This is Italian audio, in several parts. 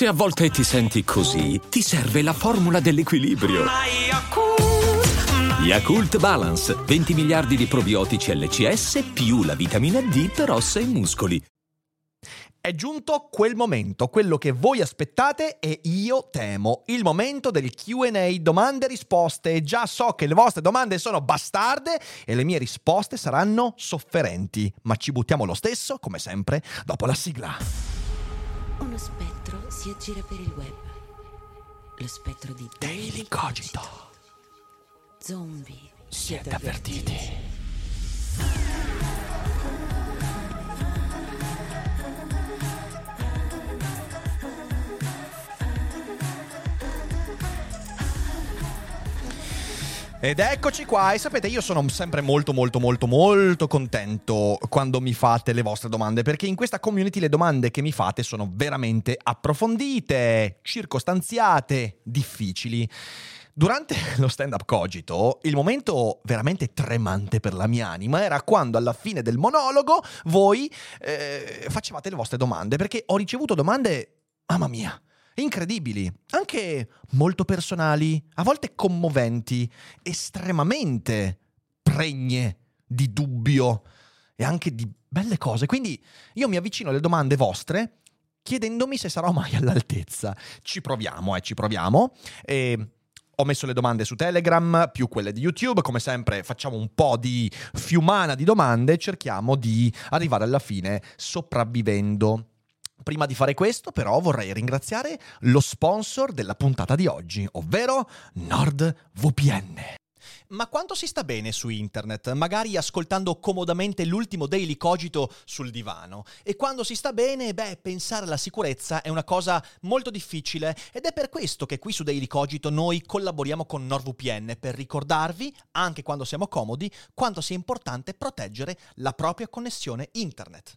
Se a volte ti senti così, ti serve la formula dell'equilibrio. Yakult Balance, 20 miliardi di probiotici LCS più la vitamina D per ossa e muscoli. È giunto quel momento, quello che voi aspettate e io temo, il momento del Q&A, domande e risposte. Già so che le vostre domande sono bastarde e le mie risposte saranno sofferenti, ma ci buttiamo lo stesso, come sempre, dopo la sigla. Uno spettro si aggira per il web, lo spettro di Daily Cogito. Zombie, siete avvertiti. Ed eccoci qua, e sapete, io sono sempre molto contento quando mi fate le vostre domande, perché in questa community le domande che mi fate sono veramente approfondite, circostanziate, difficili. Durante lo stand-up Cogito, il momento veramente tremante per la mia anima era quando alla fine del monologo voi facevate le vostre domande, perché ho ricevuto domande, mamma mia, incredibili, anche molto personali, a volte commoventi, estremamente pregne di dubbio e anche di belle cose. Quindi io mi avvicino alle domande vostre chiedendomi se sarò mai all'altezza. Ci proviamo. E ho messo le domande su Telegram, più quelle di YouTube. Come sempre facciamo un po' di fiumana di domande e cerchiamo di arrivare alla fine sopravvivendo. Prima di fare questo, però, vorrei ringraziare lo sponsor della puntata di oggi, ovvero NordVPN. Ma quanto si sta bene su internet, magari ascoltando comodamente l'ultimo Daily Cogito sul divano? E quando si sta bene, pensare alla sicurezza è una cosa molto difficile, ed è per questo che qui su Daily Cogito noi collaboriamo con NordVPN per ricordarvi, anche quando siamo comodi, quanto sia importante proteggere la propria connessione internet.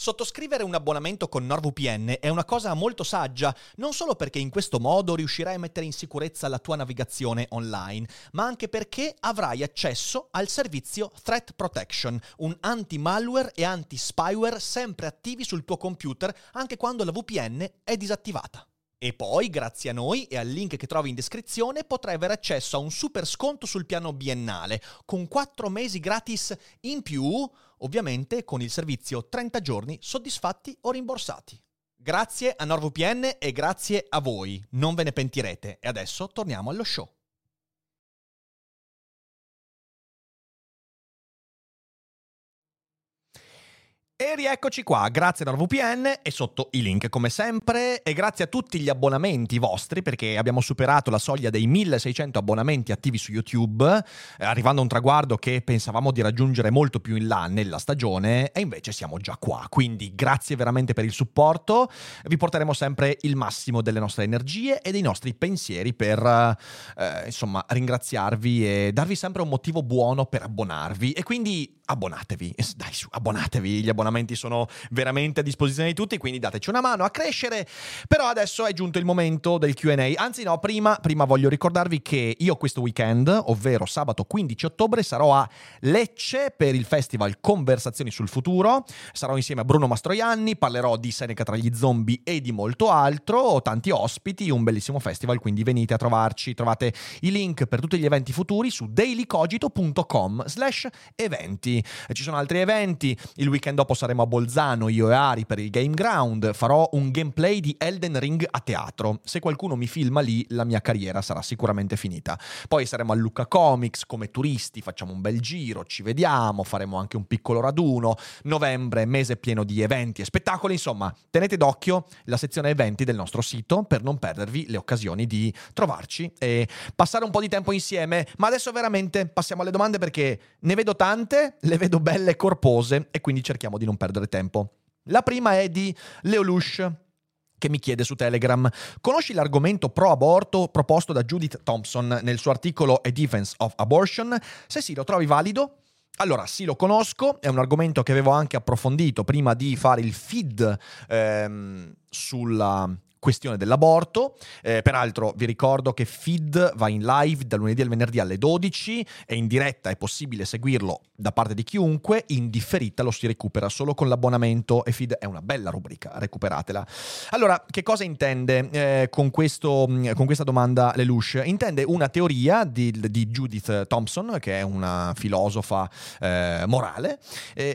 Sottoscrivere un abbonamento con NordVPN è una cosa molto saggia, non solo perché in questo modo riuscirai a mettere in sicurezza la tua navigazione online, ma anche perché avrai accesso al servizio Threat Protection, un anti-malware e anti-spyware sempre attivi sul tuo computer anche quando la VPN è disattivata. E poi, grazie a noi e al link che trovi in descrizione, potrai avere accesso a un super sconto sul piano biennale, con 4 mesi gratis in più, ovviamente con il servizio 30 giorni soddisfatti o rimborsati. Grazie a NordVPN e grazie a voi, non ve ne pentirete. E adesso torniamo allo show. E rieccoci qua, grazie a NordVPN e sotto i link come sempre, e grazie a tutti gli abbonamenti vostri, perché abbiamo superato la soglia dei 1600 abbonamenti attivi su YouTube, arrivando a un traguardo che pensavamo di raggiungere molto più in là nella stagione, e invece siamo già qua, quindi grazie veramente per il supporto. Vi porteremo sempre il massimo delle nostre energie e dei nostri pensieri per ringraziarvi e darvi sempre un motivo buono per abbonarvi, e quindi abbonatevi, dai su, abbonatevi, gli abbonamenti sono veramente a disposizione di tutti, quindi dateci una mano a crescere. Però adesso è giunto il momento del Q&A, anzi no, prima voglio ricordarvi che io questo weekend, ovvero sabato 15 ottobre, sarò a Lecce per il festival Conversazioni sul Futuro, sarò insieme a Bruno Mastroianni, parlerò di Seneca tra gli zombie e di molto altro, ho tanti ospiti, un bellissimo festival, quindi venite a trovarci, trovate i link per tutti gli eventi futuri su dailycogito.com/eventi. Ci sono altri eventi, il weekend dopo saremo a Bolzano, io e Ari, per il Game Ground, farò un gameplay di Elden Ring a teatro, se qualcuno mi filma lì la mia carriera sarà sicuramente finita. Poi saremo a Lucca Comics come turisti, facciamo un bel giro, ci vediamo, faremo anche un piccolo raduno. Novembre, mese pieno di eventi e spettacoli, insomma tenete d'occhio la sezione eventi del nostro sito per non perdervi le occasioni di trovarci e passare un po' di tempo insieme. Ma adesso veramente passiamo alle domande, perché ne vedo tante, le vedo belle e corpose, e quindi cerchiamo di non perdere tempo. La prima è di Leolush, che mi chiede su Telegram: conosci l'argomento pro-aborto proposto da Judith Thomson nel suo articolo A Defense of Abortion? Se sì, lo trovi valido? Allora, sì, lo conosco, è un argomento che avevo anche approfondito prima di fare il feed sulla questione dell'aborto. Peraltro vi ricordo che FID va in live dal lunedì al venerdì alle 12, è in diretta, è possibile seguirlo da parte di chiunque, in differita lo si recupera solo con l'abbonamento e FID è una bella rubrica, recuperatela. Allora, che cosa intende con questa domanda Lelouch? Intende una teoria di Judith Thomson, che è una filosofa morale,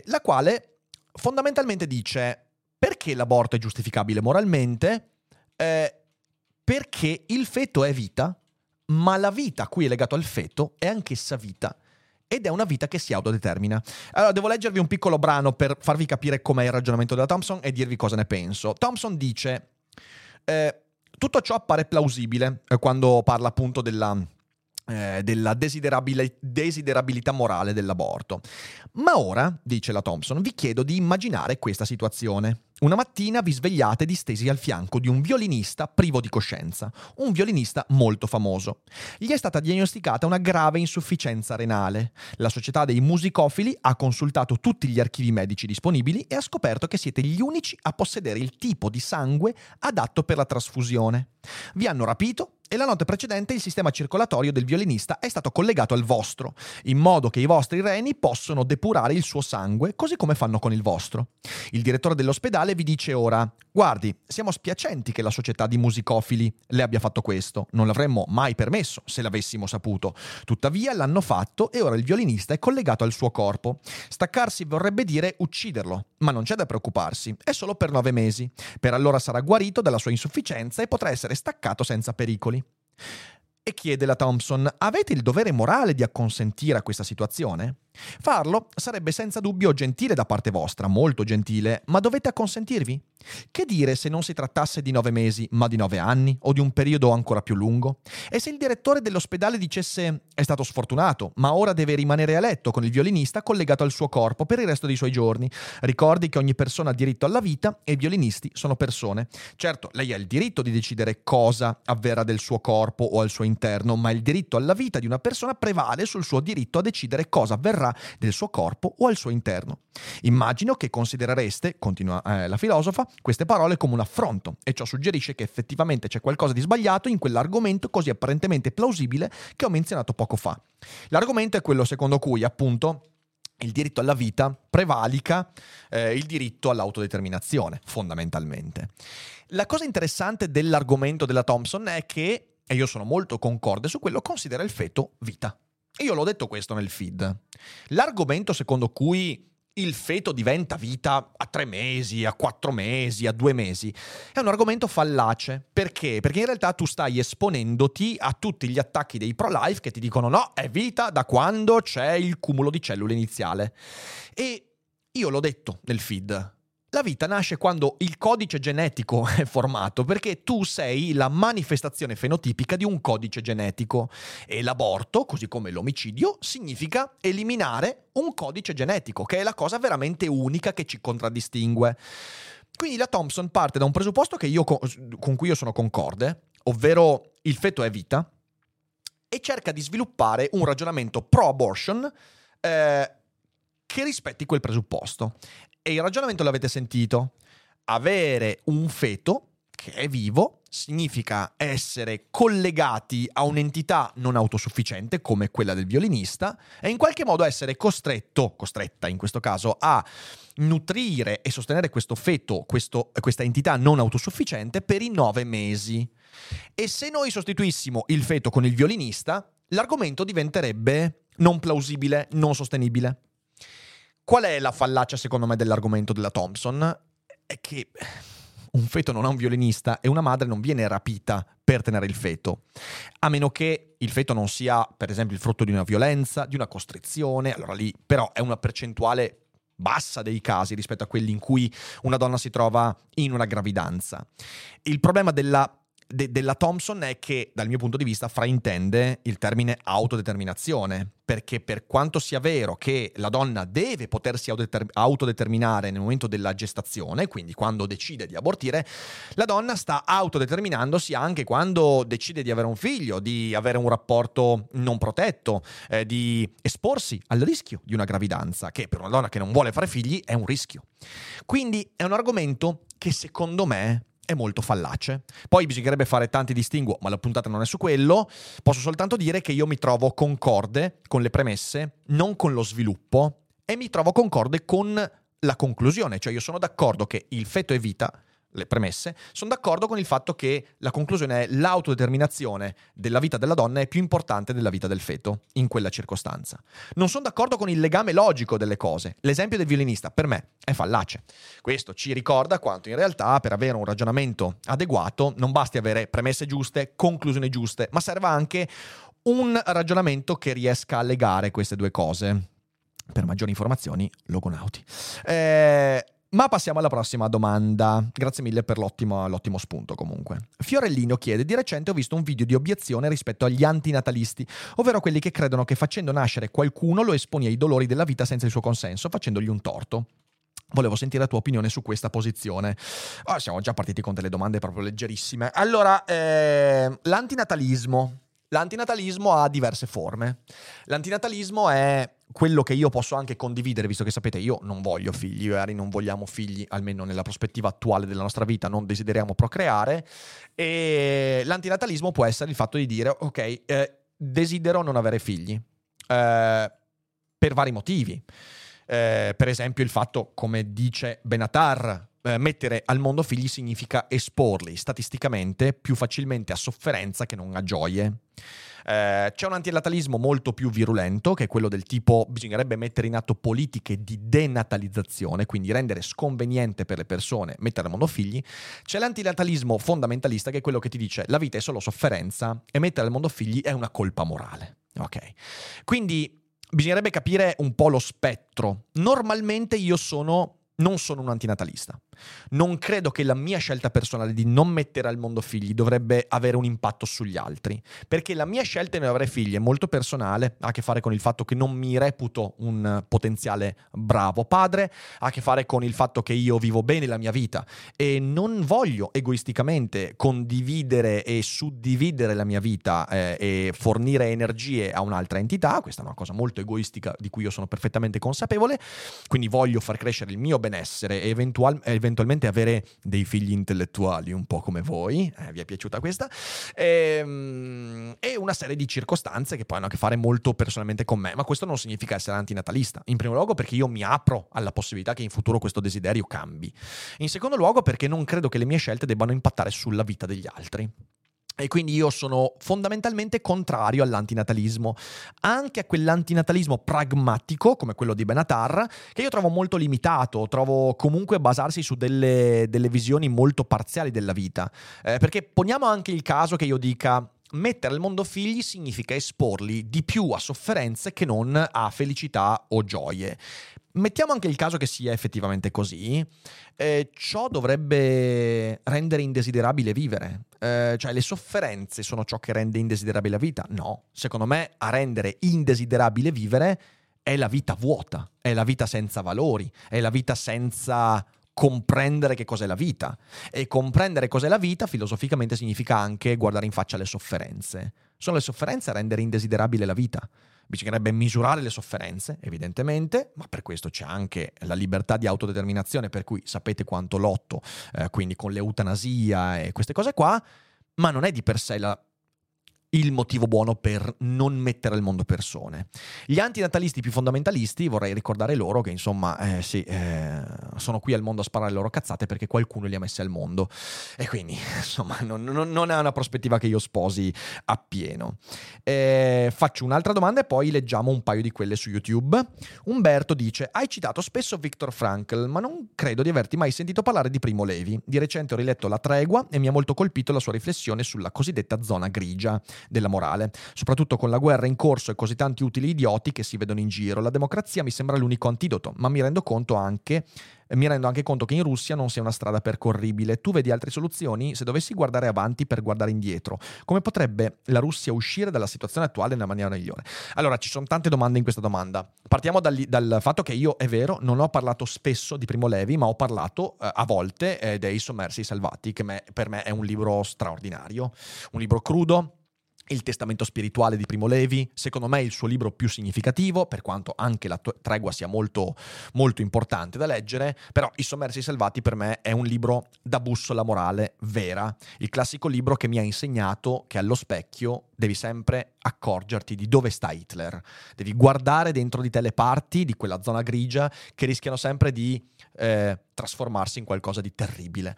la quale fondamentalmente dice: perché l'aborto è giustificabile moralmente? Perché il feto è vita, ma la vita a cui è legato al feto è anch'essa vita, ed è una vita che si autodetermina. Allora, devo leggervi un piccolo brano per farvi capire com'è il ragionamento della Thomson e dirvi cosa ne penso. Thomson dice: tutto ciò appare plausibile quando parla appunto della desiderabilità morale dell'aborto. Ma ora, dice la Thomson, vi chiedo di immaginare questa situazione. Una mattina vi svegliate distesi al fianco di un violinista privo di coscienza, un violinista molto famoso. Gli è stata diagnosticata una grave insufficienza renale. La Società dei Musicofili ha consultato tutti gli archivi medici disponibili e ha scoperto che siete gli unici a possedere il tipo di sangue adatto per la trasfusione. Vi hanno rapito e la notte precedente il sistema circolatorio del violinista è stato collegato al vostro, in modo che i vostri reni possono depurare il suo sangue, così come fanno con il vostro. Il direttore dell'ospedale vi dice ora: guardi, siamo spiacenti che la Società di Musicofili le abbia fatto questo, non l'avremmo mai permesso se l'avessimo saputo. Tuttavia l'hanno fatto e ora il violinista è collegato al suo corpo. Staccarsi vorrebbe dire ucciderlo, ma non c'è da preoccuparsi, è solo per 9 mesi. Per allora sarà guarito dalla sua insufficienza e potrà essere staccato senza pericoli. E chiede la Thomson: avete il dovere morale di acconsentire a questa situazione? Farlo sarebbe senza dubbio gentile da parte vostra, molto gentile, ma dovete acconsentirvi? Che dire se non si trattasse di 9 mesi, ma di 9 anni, o di un periodo ancora più lungo? E se il direttore dell'ospedale dicesse: è stato sfortunato, ma ora deve rimanere a letto con il violinista collegato al suo corpo per il resto dei suoi giorni. Ricordi che ogni persona ha diritto alla vita e i violinisti sono persone. Certo, lei ha il diritto di decidere cosa avverrà del suo corpo o al suo interno, ma il diritto alla vita di una persona prevale sul suo diritto a decidere cosa avverrà del suo corpo o al suo interno. Immagino che considerereste, continua la filosofa, queste parole come un affronto, e ciò suggerisce che effettivamente c'è qualcosa di sbagliato in quell'argomento così apparentemente plausibile che ho menzionato poco fa. L'argomento è quello secondo cui, appunto, il diritto alla vita prevalica il diritto all'autodeterminazione, fondamentalmente. La cosa interessante dell'argomento della Thomson è che, e io sono molto concorde su quello, considera il feto vita. Io l'ho detto questo nel feed. L'argomento secondo cui il feto diventa vita a 3 mesi, a 4 mesi, a 2 mesi, è un argomento fallace. Perché? Perché in realtà tu stai esponendoti a tutti gli attacchi dei pro-life che ti dicono: no, è vita da quando c'è il cumulo di cellule iniziale. E io l'ho detto nel feed. La vita nasce quando il codice genetico è formato, perché tu sei la manifestazione fenotipica di un codice genetico, e l'aborto, così come l'omicidio, significa eliminare un codice genetico, che è la cosa veramente unica che ci contraddistingue. Quindi la Thomson parte da un presupposto che io con cui io sono concorde, ovvero il feto è vita, e cerca di sviluppare un ragionamento pro-abortion che rispetti quel presupposto. E il ragionamento l'avete sentito: avere un feto che è vivo significa essere collegati a un'entità non autosufficiente come quella del violinista e in qualche modo essere costretta in questo caso, a nutrire e sostenere questo feto, questa entità non autosufficiente per i 9 mesi. E se noi sostituissimo il feto con il violinista, l'argomento diventerebbe non plausibile, non sostenibile. Qual è la fallacia, secondo me, dell'argomento della Thomson? È che un feto non ha un violinista e una madre non viene rapita per tenere il feto, a meno che il feto non sia, per esempio, il frutto di una violenza, di una costrizione. Allora lì però è una percentuale bassa dei casi rispetto a quelli in cui una donna si trova in una gravidanza. Il problema della Thomson è che, dal mio punto di vista, fraintende il termine autodeterminazione, perché per quanto sia vero che la donna deve potersi autodeterminare nel momento della gestazione, quindi quando decide di abortire, la donna sta autodeterminandosi anche quando decide di avere un figlio, di avere un rapporto non protetto, di esporsi al rischio di una gravidanza, che per una donna che non vuole fare figli è un rischio. Quindi è un argomento che secondo me è molto fallace. Poi bisognerebbe fare tanti distinguo, ma la puntata non è su quello. Posso soltanto dire che io mi trovo concorde con le premesse, non con lo sviluppo, e mi trovo concorde con la conclusione. Cioè io sono d'accordo che il feto è vita, le premesse, sono d'accordo con il fatto che la conclusione è l'autodeterminazione della vita della donna è più importante della vita del feto in quella circostanza. Non sono d'accordo con il legame logico delle cose. L'esempio del violinista per me è fallace. Questo ci ricorda quanto in realtà per avere un ragionamento adeguato non basti avere premesse giuste, conclusioni giuste, ma serva anche un ragionamento che riesca a legare queste due cose. Per maggiori informazioni, Logonauti. Ma passiamo alla prossima domanda. Grazie mille per l'ottimo spunto comunque. Fiorellino chiede: di recente ho visto un video di obiezione rispetto agli antinatalisti, ovvero quelli che credono che facendo nascere qualcuno lo esponi ai dolori della vita senza il suo consenso, facendogli un torto. Volevo sentire la tua opinione su questa posizione. Oh, siamo già partiti con delle domande proprio leggerissime. Allora, l'antinatalismo. L'antinatalismo ha diverse forme. L'antinatalismo è quello che io posso anche condividere, visto che sapete io non voglio figli, io e Ari non vogliamo figli, almeno nella prospettiva attuale della nostra vita, non desideriamo procreare. E l'antinatalismo può essere il fatto di dire ok, desidero non avere figli per vari motivi. Per esempio il fatto, come dice Benatar, mettere al mondo figli significa esporli statisticamente più facilmente a sofferenza che non a gioie. C'è un antinatalismo molto più virulento, che è quello del tipo bisognerebbe mettere in atto politiche di denatalizzazione, quindi rendere sconveniente per le persone mettere al mondo figli. C'è l'antinatalismo fondamentalista, che è quello che ti dice la vita è solo sofferenza e mettere al mondo figli è una colpa morale. Ok, quindi bisognerebbe capire un po' lo spettro. Normalmente non sono un antinatalista. Non credo che la mia scelta personale di non mettere al mondo figli dovrebbe avere un impatto sugli altri, perché la mia scelta di non avere figli è molto personale, ha a che fare con il fatto che non mi reputo un potenziale bravo padre, ha a che fare con il fatto che io vivo bene la mia vita e non voglio egoisticamente condividere e suddividere la mia vita e fornire energie a un'altra entità. Questa è una cosa molto egoistica di cui io sono perfettamente consapevole, quindi voglio far crescere il mio benessere e eventualmente avere dei figli intellettuali un po' come voi, vi è piaciuta questa, e una serie di circostanze che poi hanno a che fare molto personalmente con me, ma questo non significa essere antinatalista, in primo luogo perché io mi apro alla possibilità che in futuro questo desiderio cambi, in secondo luogo perché non credo che le mie scelte debbano impattare sulla vita degli altri. E quindi io sono fondamentalmente contrario all'antinatalismo, anche a quell'antinatalismo pragmatico come quello di Benatar, che io trovo molto limitato, trovo comunque basarsi su delle visioni molto parziali della vita, perché poniamo anche il caso che io dica mettere al mondo figli significa esporli di più a sofferenze che non a felicità o gioie. Mettiamo anche il caso che sia effettivamente così, ciò dovrebbe rendere indesiderabile vivere, cioè le sofferenze sono ciò che rende indesiderabile la vita? No, secondo me a rendere indesiderabile vivere è la vita vuota, è la vita senza valori, è la vita senza comprendere che cos'è la vita, e comprendere cos'è la vita filosoficamente significa anche guardare in faccia le sofferenze. Sono le sofferenze a rendere indesiderabile la vita. Bisognerebbe misurare le sofferenze, evidentemente, ma per questo c'è anche la libertà di autodeterminazione, per cui sapete quanto lotto, quindi con l'eutanasia e queste cose qua, ma non è di per sé il motivo buono per non mettere al mondo persone. Gli antinatalisti più fondamentalisti, vorrei ricordare loro che insomma sono qui al mondo a sparare le loro cazzate perché qualcuno li ha messi al mondo, e quindi insomma non è una prospettiva che io sposi appieno. Faccio un'altra domanda e poi leggiamo un paio di quelle su YouTube. Umberto dice: hai citato spesso Viktor Frankl, ma non credo di averti mai sentito parlare di Primo Levi. Di recente ho riletto La Tregua e mi ha molto colpito la sua riflessione sulla cosiddetta zona grigia. della morale, soprattutto con la guerra in corso e così tanti utili idioti che si vedono in giro. La democrazia mi sembra l'unico antidoto, ma mi rendo anche conto che in Russia non sia una strada percorribile. Tu vedi altre soluzioni? Se dovessi guardare avanti per guardare indietro, come potrebbe la Russia uscire dalla situazione attuale in una maniera migliore? Allora, ci sono tante domande in questa domanda. Partiamo dal fatto che io, è vero, non ho parlato spesso di Primo Levi, ma ho parlato a volte dei Sommersi e i Salvati, che per me è un libro straordinario, un libro crudo. Il testamento spirituale di Primo Levi, secondo me è il suo libro più significativo, per quanto anche La Tregua sia molto, molto importante da leggere, però I Sommersi e i Salvati per me è un libro da bussola morale vera, il classico libro che mi ha insegnato che allo specchio devi sempre accorgerti di dove sta Hitler, devi guardare dentro di te le parti di quella zona grigia che rischiano sempre di trasformarsi in qualcosa di terribile.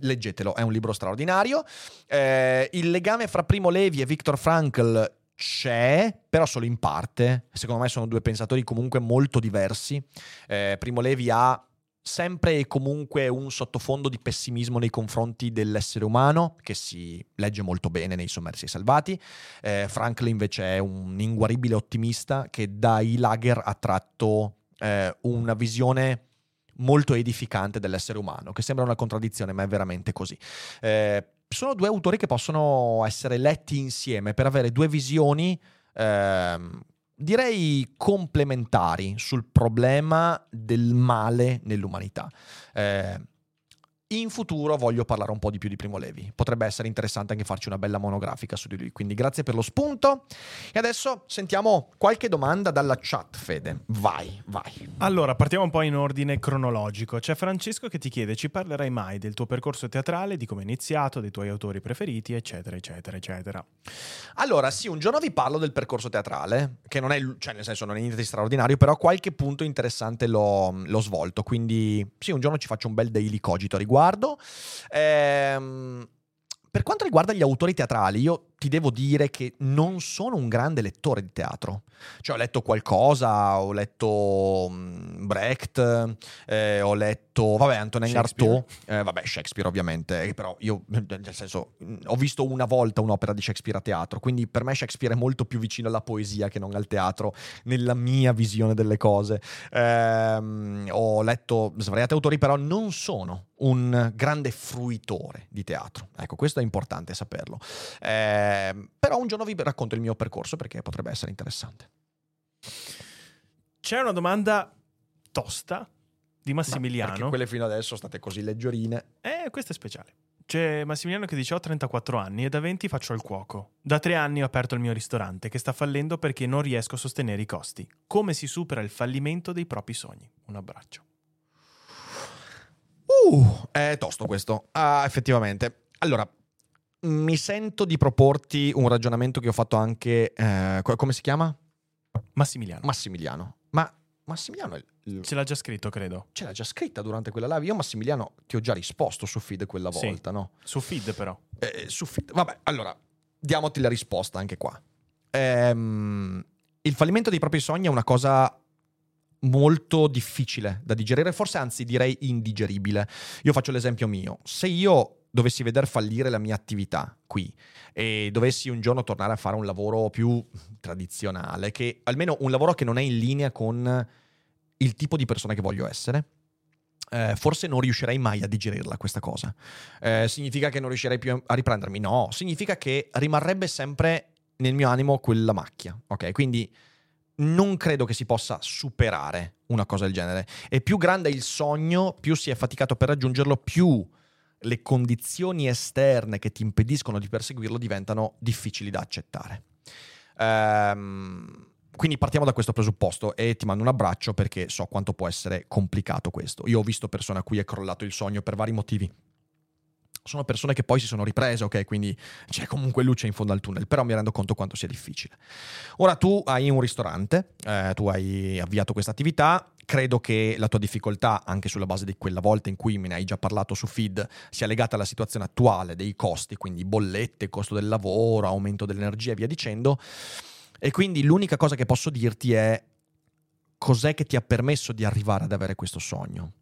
Leggetelo, è un libro straordinario. Il legame fra Primo Levi e Viktor Frankl c'è, però solo in parte. Secondo me sono due pensatori comunque molto diversi. Primo Levi ha sempre e comunque un sottofondo di pessimismo nei confronti dell'essere umano, che si legge molto bene nei Sommersi e Salvati. Frankl invece è un inguaribile ottimista che dai Lager ha tratto una visione molto edificante dell'essere umano, che sembra una contraddizione, ma è veramente così. Sono due autori che possono essere letti insieme per avere due visioni, direi complementari, sul problema del male nell'umanità. In futuro voglio parlare un po' di più di Primo Levi. Potrebbe essere interessante anche farci una bella monografica su di lui, quindi grazie per lo spunto. E adesso sentiamo qualche domanda dalla chat, Fede. Vai. Allora, partiamo un po' in ordine cronologico. C'è Francesco che ti chiede: ci parlerai mai del tuo percorso teatrale, di come è iniziato, dei tuoi autori preferiti, eccetera, eccetera, eccetera. Allora, sì, un giorno vi parlo del percorso teatrale, che non è, cioè nel senso, non è niente di straordinario, però qualche punto interessante l'ho svolto, quindi sì, un giorno ci faccio un bel Daily Cogito a riguardo. Per quanto riguarda gli autori teatrali, io ti devo dire che non sono un grande lettore di teatro. Cioè, ho letto qualcosa, ho letto Brecht, ho letto, Antonin Artaud, Shakespeare ovviamente, però io, nel senso, ho visto una volta un'opera di Shakespeare a teatro, quindi per me Shakespeare è molto più vicino alla poesia che non al teatro, nella mia visione delle cose. Ho letto svariati autori, però non sono un grande fruitore di teatro. Ecco, questo è importante saperlo. Però un giorno vi racconto il mio percorso, perché potrebbe essere interessante. C'è una domanda tosta di Massimiliano. Ma perché quelle fino adesso state così leggerine? Questa è speciale. C'è Massimiliano che dice: ho 34 anni e da 20 faccio il cuoco. Da 3 anni ho aperto il mio ristorante, che sta fallendo perché non riesco a sostenere i costi. Come si supera il fallimento dei propri sogni? Un abbraccio. È tosto questo. Effettivamente. Allora, mi sento di proporti un ragionamento che ho fatto anche... come si chiama? Massimiliano. Ma Massimiliano... ce l'ha già scritto, credo. Ce l'ha già scritta durante quella live. Io, Massimiliano, ti ho già risposto su FID quella volta, sì, no? Su FID, però. Su FID. Vabbè, allora, diamoti la risposta anche qua. Il fallimento dei propri sogni è una cosa molto difficile da digerire, forse anzi direi indigeribile. Io faccio l'esempio mio. Se io dovessi veder fallire la mia attività qui e dovessi un giorno tornare a fare un lavoro più tradizionale, che almeno un lavoro che non è in linea con il tipo di persona che voglio essere, forse non riuscirei mai a digerirla questa cosa. Significa che non riuscirei più a riprendermi? No, significa che rimarrebbe sempre nel mio animo quella macchia, ok? Quindi non credo che si possa superare una cosa del genere. E più grande è il sogno, più si è faticato per raggiungerlo, più le condizioni esterne che ti impediscono di perseguirlo diventano difficili da accettare. Quindi partiamo da questo presupposto e ti mando un abbraccio, perché so quanto può essere complicato questo. Io ho visto persone a cui è crollato il sogno per vari motivi. sono persone che poi si sono riprese, ok? Quindi c'è comunque luce in fondo al tunnel, però mi rendo conto quanto sia difficile. Ora tu hai un ristorante, tu hai avviato questa attività, credo che la tua difficoltà, anche sulla base di quella volta in cui me ne hai già parlato su FID, sia legata alla situazione attuale dei costi, quindi bollette, costo del lavoro, aumento dell'energia e via dicendo. E quindi l'unica cosa che posso dirti è cos'è che ti ha permesso di arrivare ad avere questo sogno.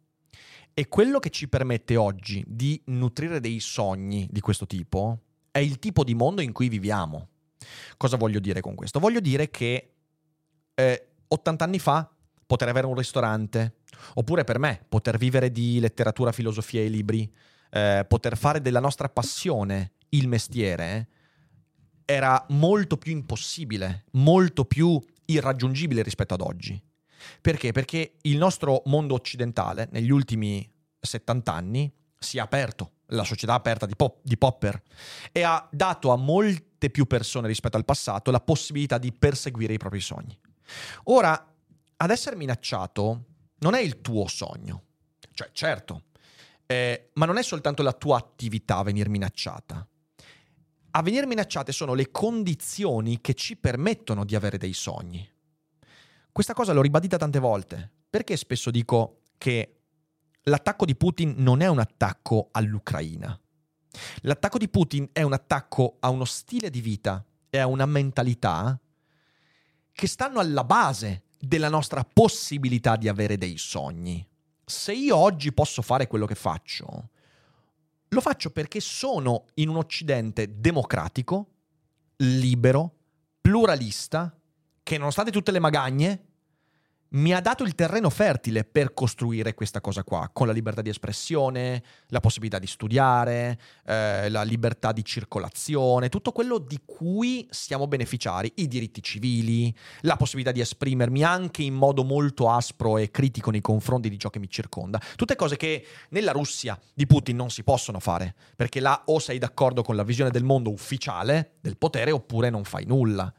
E quello che ci permette oggi di nutrire dei sogni di questo tipo è il tipo di mondo in cui viviamo. Cosa voglio dire con questo? Voglio dire che 80 anni fa poter avere un ristorante, oppure per me poter vivere di letteratura, filosofia e libri, poter fare della nostra passione il mestiere, era molto più impossibile, molto più irraggiungibile rispetto ad oggi. Perché? Perché il nostro mondo occidentale negli ultimi 70 anni si è aperto, la società aperta di Popper, e ha dato a molte più persone rispetto al passato la possibilità di perseguire i propri sogni. Ora, ad essere minacciato non è il tuo sogno, cioè certo, ma non è soltanto la tua attività a venir minacciata. A venir minacciate sono le condizioni che ci permettono di avere dei sogni. Questa cosa l'ho ribadita tante volte, perché spesso dico che l'attacco di Putin non è un attacco all'Ucraina. L'attacco di Putin è un attacco a uno stile di vita e a una mentalità che stanno alla base della nostra possibilità di avere dei sogni. Se io oggi posso fare quello che faccio, lo faccio perché sono in un Occidente democratico, libero, pluralista, che nonostante tutte le magagne mi ha dato il terreno fertile per costruire questa cosa qua, con la libertà di espressione, la possibilità di studiare, la libertà di circolazione, tutto quello di cui siamo beneficiari, i diritti civili, la possibilità di esprimermi anche in modo molto aspro e critico nei confronti di ciò che mi circonda. Tutte cose che nella Russia di Putin non si possono fare, perché là o sei d'accordo con la visione del mondo ufficiale, del potere, oppure non fai nulla.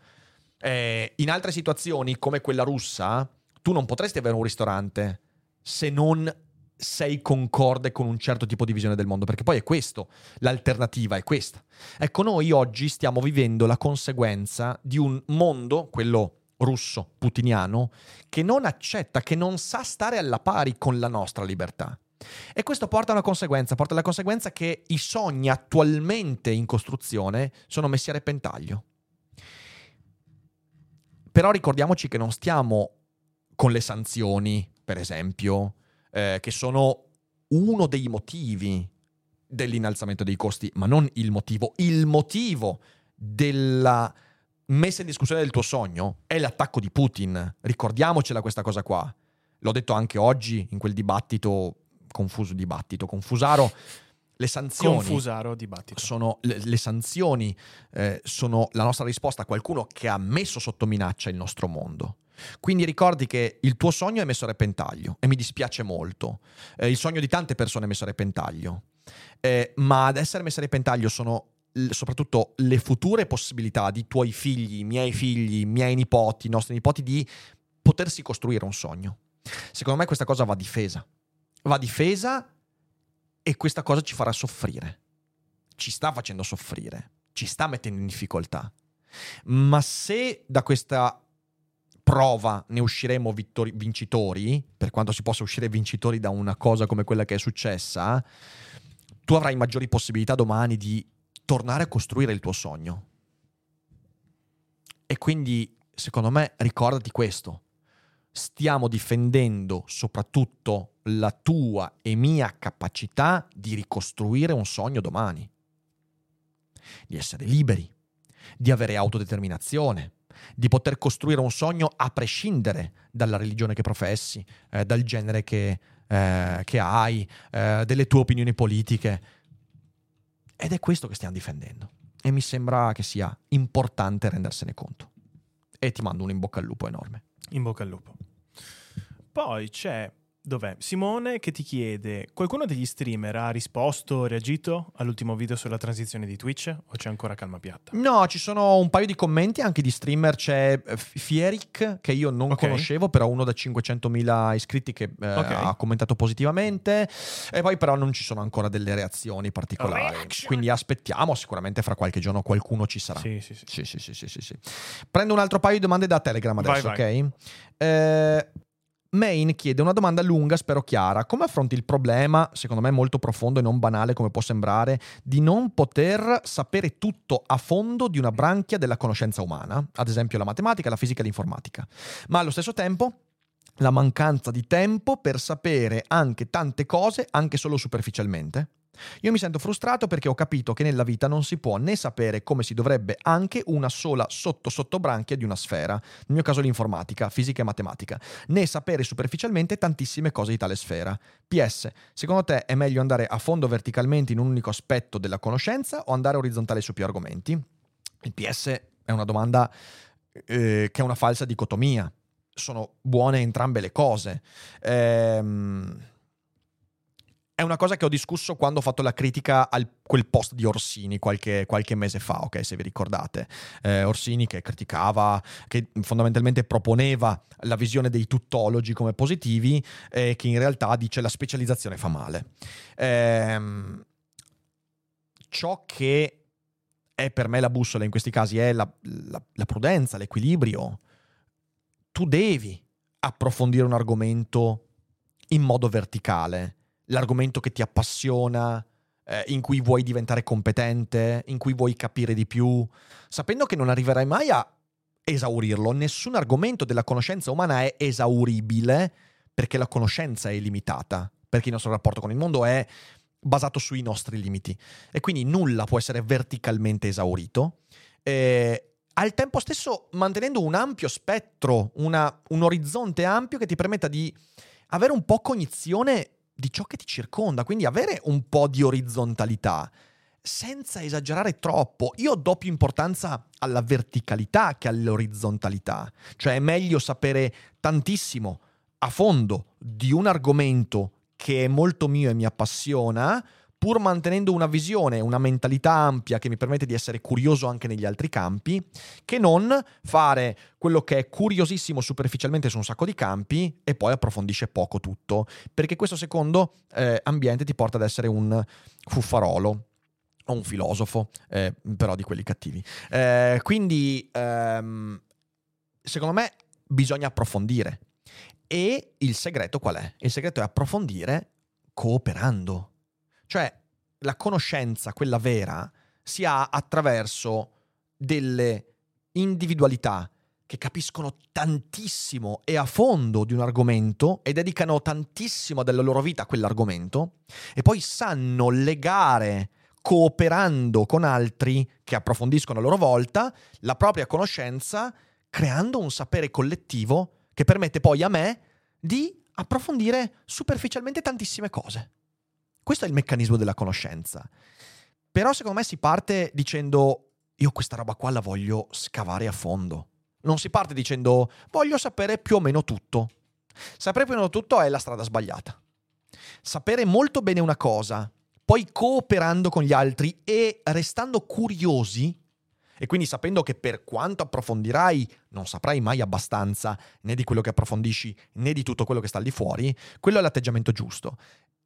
In altre situazioni, come quella russa, tu non potresti avere un ristorante se non sei concorde con un certo tipo di visione del mondo, perché poi è questo, l'alternativa è questa. Ecco, noi oggi stiamo vivendo la conseguenza di un mondo, quello russo, putiniano, che non accetta, che non sa stare alla pari con la nostra libertà. E questo porta a una conseguenza, porta alla conseguenza che i sogni attualmente in costruzione sono messi a repentaglio. Però ricordiamoci che non stiamo con le sanzioni, per esempio, che sono uno dei motivi dell'innalzamento dei costi, ma non il motivo della messa in discussione del tuo sogno è l'attacco di Putin. Ricordiamocela questa cosa qua. L'ho detto anche oggi in quel dibattito confusaro. Le sanzioni sono le sanzioni sono la nostra risposta a qualcuno che ha messo sotto minaccia il nostro mondo. Quindi ricordi che il tuo sogno è messo a repentaglio, e mi dispiace molto. Il sogno di tante persone è messo a repentaglio, ma ad essere messo a repentaglio sono soprattutto le future possibilità di tuoi figli, miei nipoti, nostri nipoti, di potersi costruire un sogno. Secondo me questa cosa va difesa. E questa cosa ci farà soffrire, ci sta facendo soffrire, ci sta mettendo in difficoltà. Ma se da questa prova ne usciremo vincitori, per quanto si possa uscire vincitori da una cosa come quella che è successa, tu avrai maggiori possibilità domani di tornare a costruire il tuo sogno. E quindi, secondo me, ricordati questo. Stiamo difendendo soprattutto la tua e mia capacità di ricostruire un sogno domani, di essere liberi, di avere autodeterminazione, di poter costruire un sogno a prescindere dalla religione che professi, dal genere che hai, delle tue opinioni politiche. Ed è questo che stiamo difendendo, e mi sembra che sia importante rendersene conto. E ti mando un in bocca al lupo enorme. In bocca al lupo. Poi c'è Dov'è? Simone che ti chiede: qualcuno degli streamer ha risposto o reagito all'ultimo video sulla transizione di Twitch o c'è ancora calma piatta? No, ci sono un paio di commenti anche di streamer. C'è Fieric che io non conoscevo, però uno da 500.000 iscritti che ha commentato positivamente, e poi però non ci sono ancora delle reazioni particolari. Quindi aspettiamo, sicuramente fra qualche giorno qualcuno ci sarà. Sì. Prendo un altro paio di domande da Telegram adesso, ok? Main chiede una domanda lunga, spero chiara. Come affronti il problema, secondo me molto profondo e non banale come può sembrare, di non poter sapere tutto a fondo di una branchia della conoscenza umana, ad esempio la matematica, la fisica e l'informatica, ma allo stesso tempo la mancanza di tempo per sapere anche tante cose, anche solo superficialmente? Io mi sento frustrato perché ho capito che nella vita non si può né sapere come si dovrebbe anche una sola sottobranchia di una sfera, nel mio caso l'informatica, fisica e matematica, né sapere superficialmente tantissime cose di tale sfera. PS, secondo te è meglio andare a fondo verticalmente in un unico aspetto della conoscenza o andare orizzontale su più argomenti? Il PS è una domanda che è una falsa dicotomia. Sono buone entrambe le cose. È una cosa che ho discusso quando ho fatto la critica a quel post di Orsini qualche mese fa, ok, se vi ricordate. Orsini che criticava, che fondamentalmente proponeva la visione dei tuttologi come positivi e che in realtà dice la specializzazione fa male. Ciò che è per me la bussola in questi casi è la prudenza, l'equilibrio. Tu devi approfondire un argomento in modo verticale. L'argomento che ti appassiona, in cui vuoi diventare competente, in cui vuoi capire di più, sapendo che non arriverai mai a esaurirlo. Nessun argomento della conoscenza umana è esauribile, perché la conoscenza è limitata, perché il nostro rapporto con il mondo è basato sui nostri limiti. E quindi nulla può essere verticalmente esaurito. Al tempo stesso mantenendo un ampio spettro, un orizzonte ampio che ti permetta di avere un po' cognizione di ciò che ti circonda, quindi avere un po' di orizzontalità senza esagerare troppo. Io do più importanza alla verticalità che all'orizzontalità, cioè è meglio sapere tantissimo a fondo di un argomento che è molto mio e mi appassiona, pur mantenendo una visione, una mentalità ampia che mi permette di essere curioso anche negli altri campi, che non fare quello che è curiosissimo superficialmente su un sacco di campi e poi approfondisce poco tutto, perché questo secondo ambiente ti porta ad essere un fuffarolo o un filosofo, però di quelli cattivi. Quindi secondo me bisogna approfondire, e il segreto qual è? Il segreto è approfondire cooperando. Cioè, la conoscenza, quella vera, si ha attraverso delle individualità che capiscono tantissimo e a fondo di un argomento e dedicano tantissimo della loro vita a quell'argomento, e poi sanno legare, cooperando con altri che approfondiscono a loro volta, la propria conoscenza, creando un sapere collettivo che permette poi a me di approfondire superficialmente tantissime cose. Questo è il meccanismo della conoscenza. Però secondo me si parte dicendo: io questa roba qua la voglio scavare a fondo. Non si parte dicendo voglio sapere più o meno tutto. Sapere più o meno tutto è la strada sbagliata. Sapere molto bene una cosa, poi cooperando con gli altri e restando curiosi, e quindi sapendo che per quanto approfondirai non saprai mai abbastanza né di quello che approfondisci né di tutto quello che sta lì fuori, quello è l'atteggiamento giusto.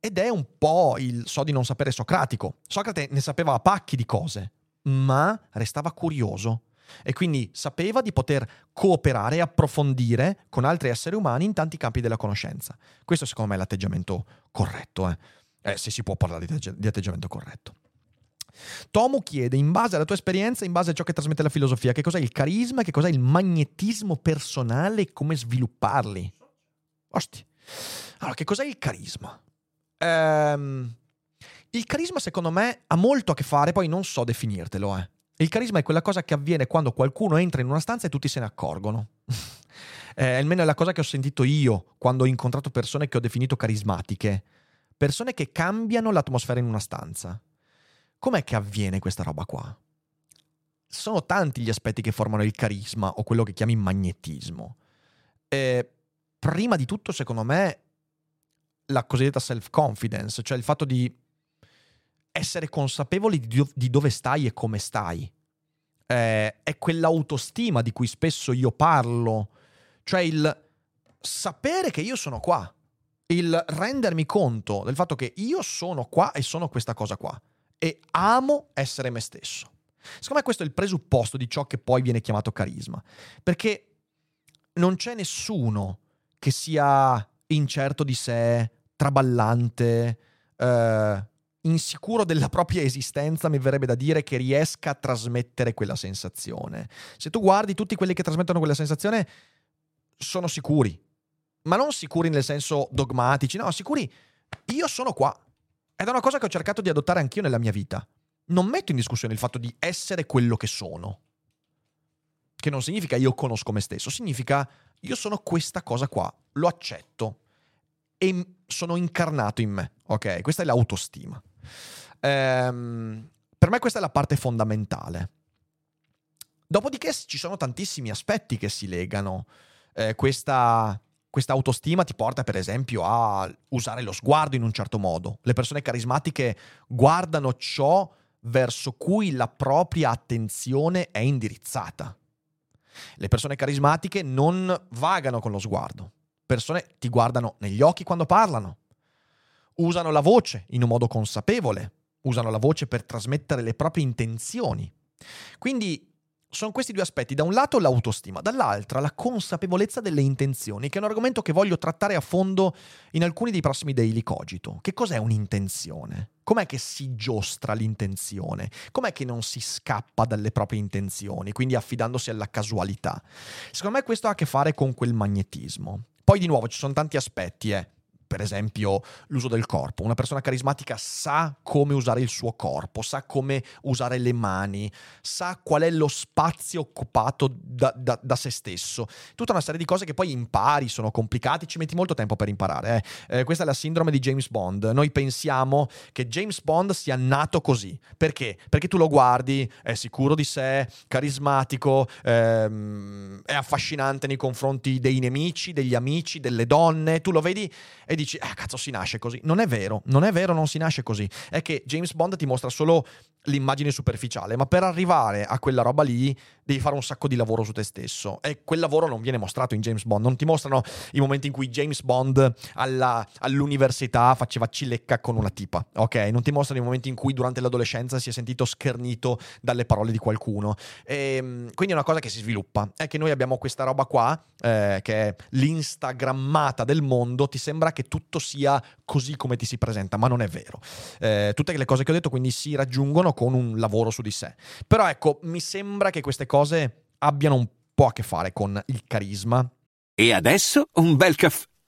Ed è un po' il so di non sapere socratico. Socrate ne sapeva a pacchi di cose, ma restava curioso. E quindi sapeva di poter cooperare e approfondire con altri esseri umani in tanti campi della conoscenza. Questo secondo me è l'atteggiamento corretto, se si può parlare di atteggiamento corretto. Tomu chiede: in base alla tua esperienza, in base a ciò che trasmette la filosofia, che cos'è il carisma, che cos'è il magnetismo personale e come svilupparli? Osti. Allora, che cos'è il carisma? Il carisma secondo me ha molto a che fare, poi non so definirtelo. Il carisma è quella cosa che avviene quando qualcuno entra in una stanza e tutti se ne accorgono. Almeno è la cosa che ho sentito io quando ho incontrato persone che ho definito carismatiche, persone che cambiano l'atmosfera in una stanza. Com'è che avviene questa roba qua? Sono tanti gli aspetti che formano il carisma o quello che chiami magnetismo. Prima di tutto, secondo me, la cosiddetta self-confidence, cioè il fatto di essere consapevoli di dove stai e come stai. È quell'autostima di cui spesso io parlo, cioè il sapere che io sono qua, il rendermi conto del fatto che io sono qua e sono questa cosa qua e amo essere me stesso. Secondo me questo è il presupposto di ciò che poi viene chiamato carisma, perché non c'è nessuno che sia incerto di sé, traballante, insicuro della propria esistenza, mi verrebbe da dire, che riesca a trasmettere quella sensazione. Se tu guardi, tutti quelli che trasmettono quella sensazione sono sicuri, ma non sicuri nel senso dogmatici, no, sicuri, io sono qua. Ed è una cosa che ho cercato di adottare anch'io nella mia vita. Non metto in discussione il fatto di essere quello che sono, che non significa io conosco me stesso, significa io sono questa cosa qua, lo accetto e sono incarnato in me, ok? Questa è l'autostima. Per me questa è la parte fondamentale. Dopodiché ci sono tantissimi aspetti che si legano. Questa autostima ti porta, per esempio, a usare lo sguardo in un certo modo. Le persone carismatiche guardano ciò verso cui la propria attenzione è indirizzata. Le persone carismatiche non vagano con lo sguardo. Persone ti guardano negli occhi quando parlano. Usano la voce in un modo consapevole. Usano la voce per trasmettere le proprie intenzioni. Quindi sono questi due aspetti, da un lato l'autostima, dall'altra la consapevolezza delle intenzioni, che è un argomento che voglio trattare a fondo in alcuni dei prossimi Daily Cogito. Che cos'è un'intenzione? Com'è che si giostra l'intenzione? Com'è che non si scappa dalle proprie intenzioni, quindi affidandosi alla casualità? Secondo me questo ha a che fare con quel magnetismo. Poi di nuovo ci sono tanti aspetti, Per esempio l'uso del corpo. Una persona carismatica sa come usare il suo corpo, sa come usare le mani, sa qual è lo spazio occupato da se stesso. Tutta una serie di cose che poi impari, sono complicati, ci metti molto tempo per imparare. Questa è la sindrome di James Bond. Noi pensiamo che James Bond sia nato così. Perché? Perché tu lo guardi, è sicuro di sé, carismatico, è affascinante nei confronti dei nemici, degli amici, delle donne. Tu lo vedi e dici, cazzo, si nasce così. Non è vero, non si nasce così. È che James Bond ti mostra solo l'immagine superficiale, ma per arrivare a quella roba lì devi fare un sacco di lavoro su te stesso, e quel lavoro non viene mostrato in James Bond. Non ti mostrano i momenti in cui James Bond all'università faceva cilecca con una tipa, ok? Non ti mostrano i momenti in cui durante l'adolescenza si è sentito schernito dalle parole di qualcuno, quindi è una cosa che si sviluppa. È che noi abbiamo questa roba qua, che è l'instagrammata del mondo. Ti sembra che tutto sia così come ti si presenta, ma non è vero. Tutte le cose che ho detto quindi si raggiungono con un lavoro su di sé. Però ecco, mi sembra che queste cose abbiano un po' a che fare con il carisma. E adesso un bel caffè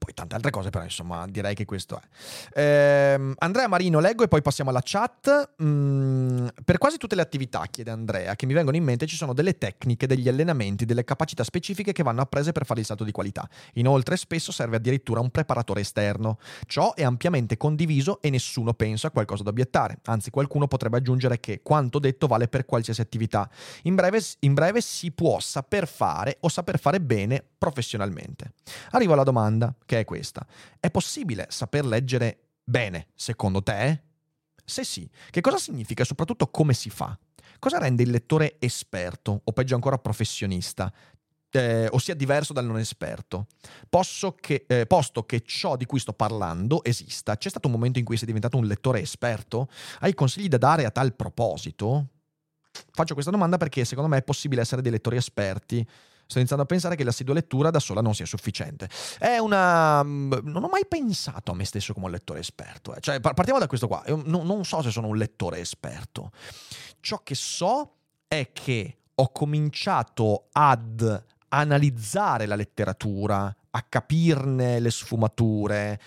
Poi tante altre cose, però insomma direi che questo è. Andrea Marino, leggo e poi passiamo alla chat. Per quasi tutte le attività, chiede Andrea, che mi vengono in mente, ci sono delle tecniche, degli allenamenti, delle capacità specifiche che vanno apprese per fare il salto di qualità. Inoltre spesso serve addirittura un preparatore esterno. Ciò è ampiamente condiviso e nessuno pensa a qualcosa da obiettare. Anzi, qualcuno potrebbe aggiungere che quanto detto vale per qualsiasi attività. In breve si può saper fare o saper fare bene professionalmente. Arrivo alla domanda, che è questa: è possibile saper leggere bene, secondo te? Se sì, che cosa significa e soprattutto come si fa? Cosa rende il lettore esperto, o peggio ancora professionista, ossia diverso dal non esperto? Posto che ciò di cui sto parlando esista, c'è stato un momento in cui sei diventato un lettore esperto? Hai consigli da dare a tal proposito? Faccio questa domanda perché secondo me è possibile essere dei lettori esperti. Sto iniziando a pensare che l'assidua lettura da sola non sia sufficiente. Non ho mai pensato a me stesso come un lettore esperto. Cioè, partiamo da questo qua. Io non so se sono un lettore esperto. Ciò che so è che ho cominciato ad analizzare la letteratura, a capirne le sfumature,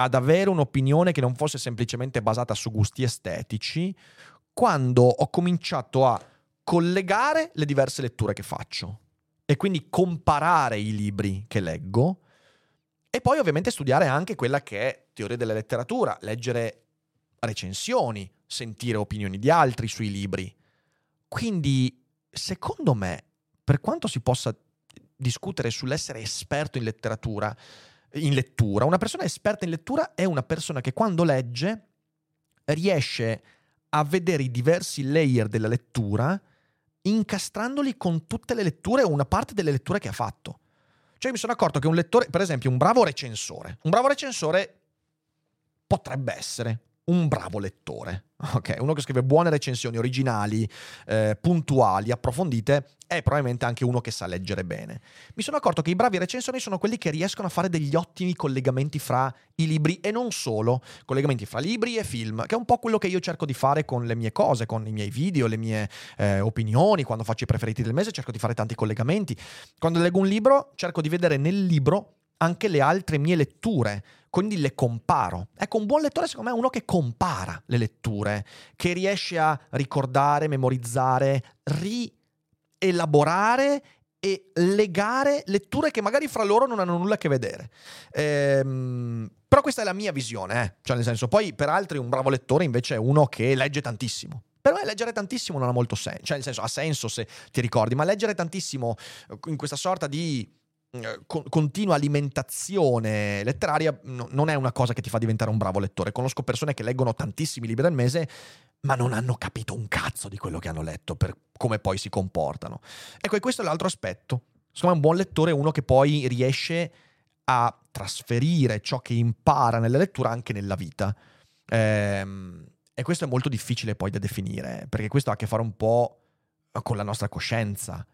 ad avere un'opinione che non fosse semplicemente basata su gusti estetici, quando ho cominciato a collegare le diverse letture che faccio e quindi comparare i libri che leggo, e poi ovviamente studiare anche quella che è teoria della letteratura, leggere recensioni, sentire opinioni di altri sui libri. Quindi, secondo me, per quanto si possa discutere sull'essere esperto in letteratura, in lettura, una persona esperta in lettura è una persona che quando legge riesce a vedere i diversi layer della lettura incastrandoli con tutte le letture o una parte delle letture che ha fatto. Cioè, mi sono accorto che un lettore, per esempio un bravo recensore potrebbe essere un bravo lettore, ok? Uno che scrive buone recensioni, originali, puntuali, approfondite, è probabilmente anche uno che sa leggere bene. Mi sono accorto che i bravi recensori sono quelli che riescono a fare degli ottimi collegamenti fra i libri e non solo, collegamenti fra libri e film, che è un po' quello che io cerco di fare con le mie cose, con i miei video, le mie opinioni, quando faccio i preferiti del mese cerco di fare tanti collegamenti. Quando leggo un libro cerco di vedere nel libro anche le altre mie letture, quindi le comparo. Ecco, un buon lettore secondo me è uno che compara le letture, che riesce a ricordare, memorizzare, rielaborare e legare letture che magari fra loro non hanno nulla a che vedere. Però questa è la mia visione, Cioè, nel senso, poi per altri un bravo lettore invece è uno che legge tantissimo. Per me leggere tantissimo non ha molto senso, cioè nel senso ha senso se ti ricordi, ma leggere tantissimo in questa sorta di continua alimentazione letteraria non è una cosa che ti fa diventare un bravo lettore. Conosco persone che leggono tantissimi libri al mese ma non hanno capito un cazzo di quello che hanno letto per come poi si comportano. Ecco, e questo è l'altro aspetto. Secondo me un buon lettore è uno che poi riesce a trasferire ciò che impara nella lettura anche nella vita, e questo è molto difficile poi da definire, perché questo ha a che fare un po' con la nostra coscienza.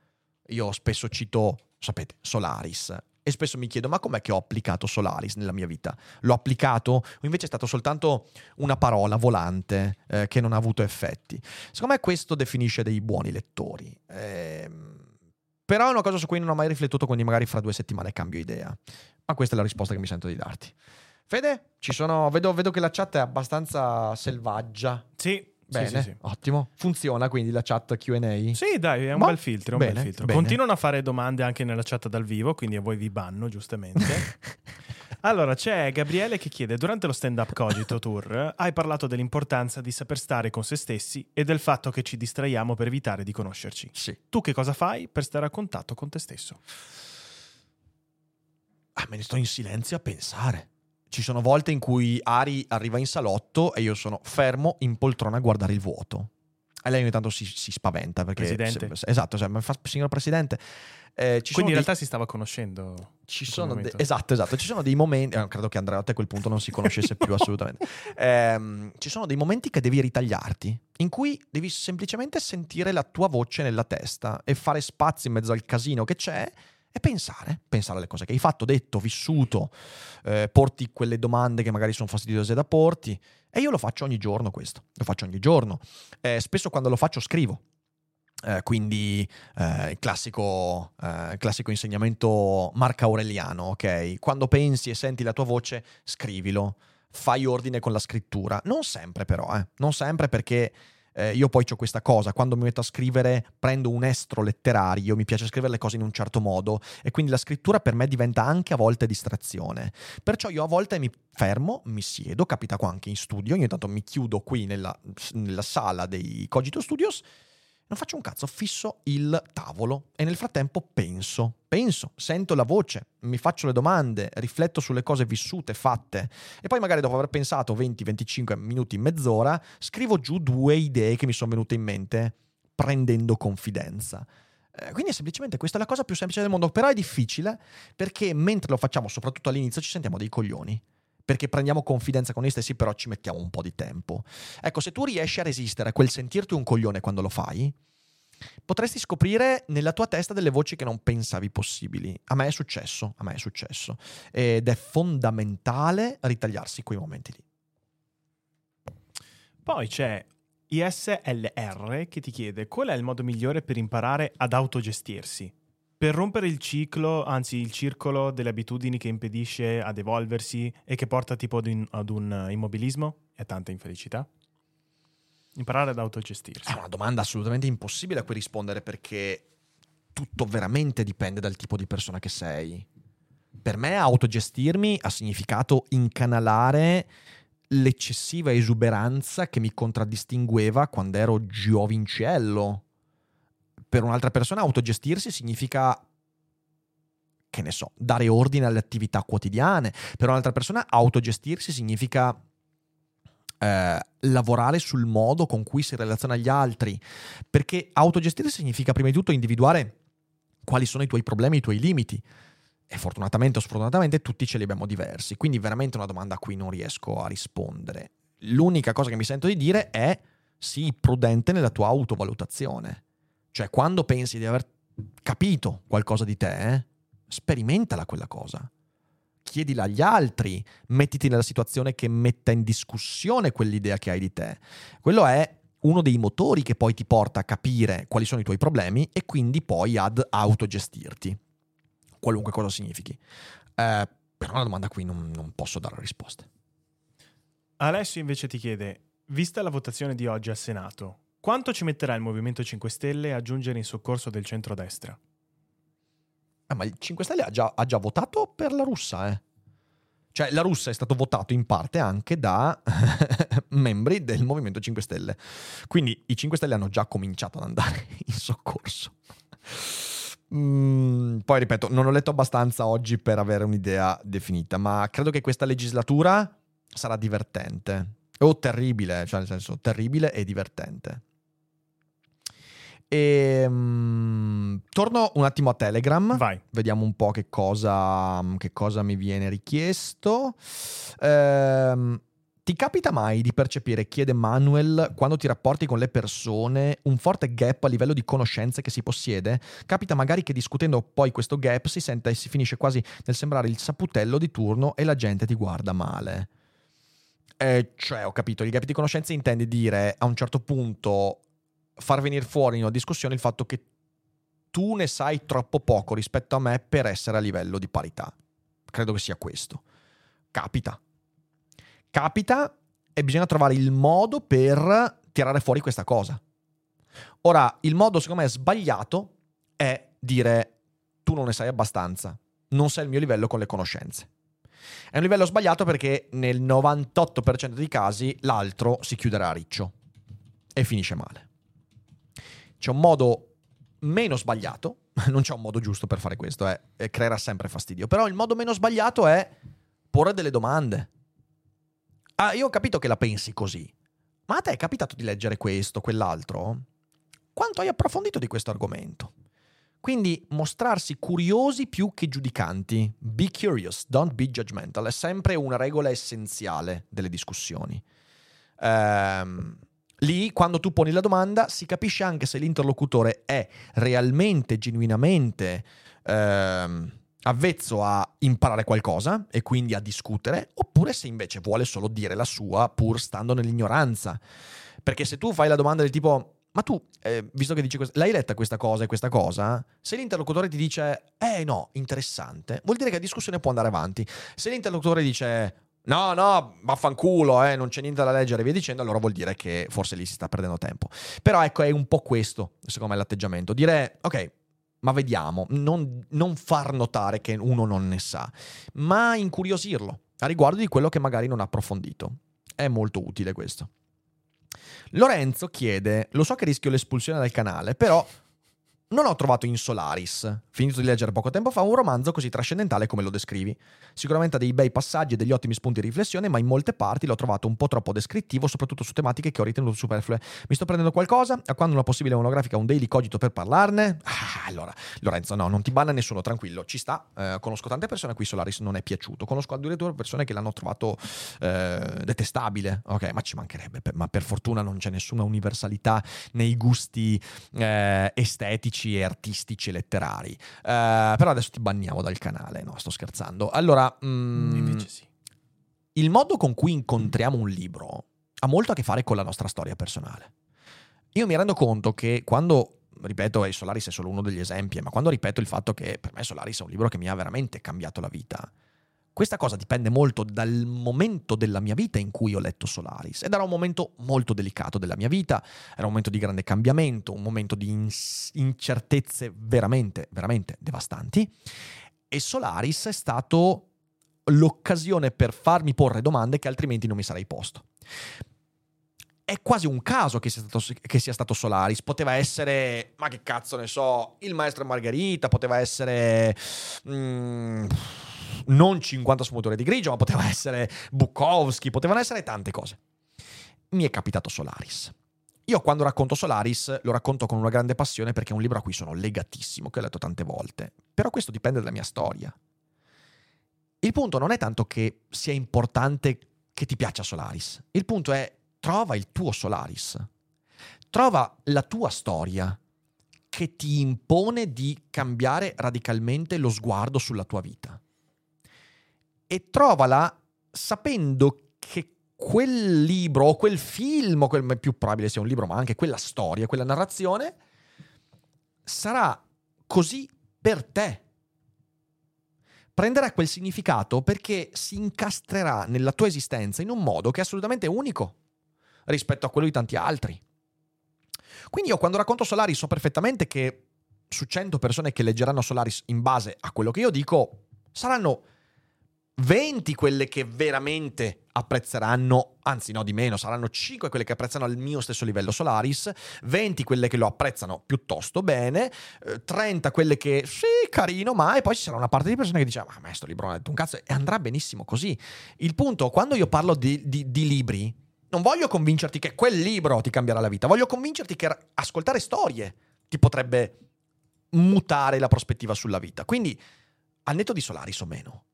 Io spesso cito, sapete, Solaris, e spesso mi chiedo ma com'è che ho applicato Solaris nella mia vita? L'ho applicato o invece è stato soltanto una parola volante che non ha avuto effetti? Secondo me questo definisce dei buoni lettori, però è una cosa su cui non ho mai riflettuto, quindi magari fra 2 settimane cambio idea, ma questa è la risposta che mi sento di darti. Fede, vedo che la chat è abbastanza selvaggia. Sì. Bene, sì. Ottimo. Funziona quindi la chat Q&A? Sì, dai, è un bel filtro, Bene. Continuano a fare domande anche nella chat dal vivo, quindi a voi vi banno, giustamente. Allora, c'è Gabriele che chiede: durante lo stand-up Cogito Tour hai parlato dell'importanza di saper stare con se stessi e del fatto che ci distraiamo per evitare di conoscerci. Sì. Tu che cosa fai per stare a contatto con te stesso? Me ne sto in silenzio a pensare. Ci sono volte in cui Ari arriva in salotto e io sono fermo in poltrona a guardare il vuoto. E lei ogni tanto si spaventa perché... Presidente. Esatto, cioè, signor Presidente. Quindi in realtà si stava conoscendo. Esatto. Ci sono dei momenti... credo che Andreotti a quel punto non si conoscesse più assolutamente. Ci sono dei momenti che devi ritagliarti, in cui devi semplicemente sentire la tua voce nella testa e fare spazio in mezzo al casino che c'è. E pensare alle cose che hai fatto, detto, vissuto, porti quelle domande che magari sono fastidiose da porti. E io lo faccio ogni giorno questo, spesso quando lo faccio scrivo, quindi il classico insegnamento Marco Aureliano, ok? Quando pensi e senti la tua voce, scrivilo, fai ordine con la scrittura. Non sempre però, perché... io poi c'ho questa cosa, quando mi metto a scrivere prendo un estro letterario, mi piace scrivere le cose in un certo modo e quindi la scrittura per me diventa anche a volte distrazione. Perciò io a volte mi fermo, mi siedo, capita qua anche in studio, ogni tanto mi chiudo qui nella sala dei Cogito Studios, non faccio un cazzo, fisso il tavolo e nel frattempo penso, sento la voce, mi faccio le domande, rifletto sulle cose vissute, fatte, e poi magari dopo aver pensato 20-25 minuti, mezz'ora, scrivo giù 2 idee che mi sono venute in mente prendendo confidenza. Quindi è semplicemente questa, è la cosa più semplice del mondo, però è difficile perché mentre lo facciamo, soprattutto all'inizio, ci sentiamo dei coglioni. Perché prendiamo confidenza con noi stessi, però ci mettiamo un po' di tempo. Ecco, se tu riesci a resistere a quel sentirti un coglione quando lo fai, potresti scoprire nella tua testa delle voci che non pensavi possibili. A me è successo. Ed è fondamentale ritagliarsi quei momenti lì. Poi c'è ISLR che ti chiede: qual è il modo migliore per imparare ad autogestirsi? Per rompere il ciclo, anzi il circolo delle abitudini che impedisce ad evolversi e che porta tipo ad un immobilismo e a tanta infelicità? Imparare ad autogestirsi. È una domanda assolutamente impossibile a cui rispondere, perché tutto veramente dipende dal tipo di persona che sei. Per me autogestirmi ha significato incanalare l'eccessiva esuberanza che mi contraddistingueva quando ero giovincello. Per un'altra persona autogestirsi significa, che ne so, dare ordine alle attività quotidiane. Per un'altra persona autogestirsi significa lavorare sul modo con cui si relaziona agli altri. Perché autogestirsi significa prima di tutto individuare quali sono i tuoi problemi, i tuoi limiti. E fortunatamente o sfortunatamente tutti ce li abbiamo diversi. Quindi veramente una domanda a cui non riesco a rispondere. L'unica cosa che mi sento di dire è sii prudente nella tua autovalutazione. Cioè, quando pensi di aver capito qualcosa di te, sperimentala quella cosa. Chiedila agli altri, mettiti nella situazione che metta in discussione quell'idea che hai di te. Quello è uno dei motori che poi ti porta a capire quali sono i tuoi problemi e quindi poi ad autogestirti, qualunque cosa significhi. Però è una domanda a cui non posso dare risposte. Alessio invece ti chiede, vista la votazione di oggi al Senato, quanto ci metterà il Movimento 5 Stelle a giungere in soccorso del centrodestra? Ma il 5 Stelle ha già votato per la russa, eh? Cioè, la russa è stato votato in parte anche da membri del Movimento 5 Stelle. Quindi i 5 Stelle hanno già cominciato ad andare in soccorso. Poi, ripeto, non ho letto abbastanza oggi per avere un'idea definita, ma credo che questa legislatura sarà divertente. O terribile, cioè nel senso terribile e divertente. Torno un attimo a Telegram. Vai. Vediamo un po' che cosa mi viene richiesto. Ti capita mai di percepire, chiede Manuel, quando ti rapporti con le persone, un forte gap a livello di conoscenze che si possiede? Capita magari che discutendo poi questo gap si senta e si finisce quasi nel sembrare il saputello di turno e la gente ti guarda male. Cioè, ho capito, il gap di conoscenze intende dire a un certo punto far venire fuori in una discussione il fatto che tu ne sai troppo poco rispetto a me per essere a livello di parità. Credo che sia questo. Capita e bisogna trovare il modo per tirare fuori questa cosa. Ora, il modo secondo me sbagliato è dire tu non ne sai abbastanza, non sei al mio livello con le conoscenze. È un livello sbagliato perché nel 98% dei casi l'altro si chiuderà a riccio e finisce male. C'è un modo meno sbagliato, non c'è un modo giusto per fare questo, creerà sempre fastidio, però il modo meno sbagliato è porre delle domande. Ah, io ho capito che la pensi così, ma a te è capitato di leggere questo, quell'altro? Quanto hai approfondito di questo argomento? Quindi mostrarsi curiosi più che giudicanti. Be curious, don't be judgmental. È sempre una regola essenziale delle discussioni. Lì, quando tu poni la domanda, si capisce anche se l'interlocutore è realmente, genuinamente avvezzo a imparare qualcosa e quindi a discutere, oppure se invece vuole solo dire la sua pur stando nell'ignoranza. Perché se tu fai la domanda del tipo... Ma tu, visto che dici questo, l'hai letta questa cosa e questa cosa? Se l'interlocutore ti dice, no, interessante, vuol dire che la discussione può andare avanti. Se l'interlocutore dice, no, vaffanculo, non c'è niente da leggere e via dicendo, allora vuol dire che forse lì si sta perdendo tempo. Però ecco, è un po' questo, secondo me, l'atteggiamento. Dire, ok, ma vediamo, non far notare che uno non ne sa, ma incuriosirlo a riguardo di quello che magari non ha approfondito. È molto utile questo. Lorenzo chiede, lo so che rischio l'espulsione dal canale, però non ho trovato in Solaris, finito di leggere poco tempo fa, un romanzo così trascendentale come lo descrivi. Sicuramente ha dei bei passaggi e degli ottimi spunti di riflessione, ma in molte parti l'ho trovato un po' troppo descrittivo, soprattutto su tematiche che ho ritenuto superflue. Mi sto prendendo qualcosa? A quando una possibile monografica, un Daily Cogito per parlarne? Allora, Lorenzo, no, non ti banna nessuno, tranquillo, ci sta. Conosco tante persone a cui Solaris non è piaciuto, conosco addirittura persone che l'hanno trovato detestabile. Ok, ma ci mancherebbe, ma per fortuna non c'è nessuna universalità nei gusti estetici e artistici e letterari. Però adesso ti banniamo dal canale. No, sto scherzando. Allora, invece sì. Il modo con cui incontriamo un libro ha molto a che fare con la nostra storia personale. Io mi rendo conto che quando ripeto, Solaris è solo uno degli esempi, ma quando ripeto il fatto che per me Solaris è un libro che mi ha veramente cambiato la vita, questa cosa dipende molto dal momento della mia vita in cui ho letto Solaris, ed era un momento molto delicato della mia vita, era un momento di grande cambiamento, un momento di incertezze veramente, veramente devastanti, e Solaris è stato l'occasione per farmi porre domande che altrimenti non mi sarei posto. È quasi un caso che sia stato Solaris. Poteva essere, ma che cazzo ne so, Il Maestro e Margherita, poteva essere non 50 sfumature di grigio, ma poteva essere Bukowski, potevano essere tante cose. Mi è capitato Solaris. Io quando racconto Solaris lo racconto con una grande passione, perché è un libro a cui sono legatissimo, che ho letto tante volte. Però questo dipende dalla mia storia. Il punto non è tanto che sia importante che ti piaccia Solaris. Il punto è: trova il tuo Solaris, trova la tua storia che ti impone di cambiare radicalmente lo sguardo sulla tua vita, e trovala sapendo che quel libro o quel film, o quel, più probabile sia un libro, ma anche quella storia, quella narrazione sarà così per te. Prenderà quel significato perché si incastrerà nella tua esistenza in un modo che è assolutamente unico rispetto a quello di tanti altri. Quindi io quando racconto Solaris so perfettamente che su 100 persone che leggeranno Solaris in base a quello che io dico, saranno 20 quelle che veramente apprezzeranno, anzi no, di meno, saranno 5 quelle che apprezzano al mio stesso livello Solaris, 20 quelle che lo apprezzano piuttosto bene, 30 quelle che sì, carino, ma, e poi ci sarà una parte di persone che dice: ma a me sto libro non è un cazzo, e andrà benissimo così. Il punto, quando io parlo di libri, non voglio convincerti che quel libro ti cambierà la vita, voglio convincerti che ascoltare storie ti potrebbe mutare la prospettiva sulla vita. Quindi, al netto di Solaris o meno,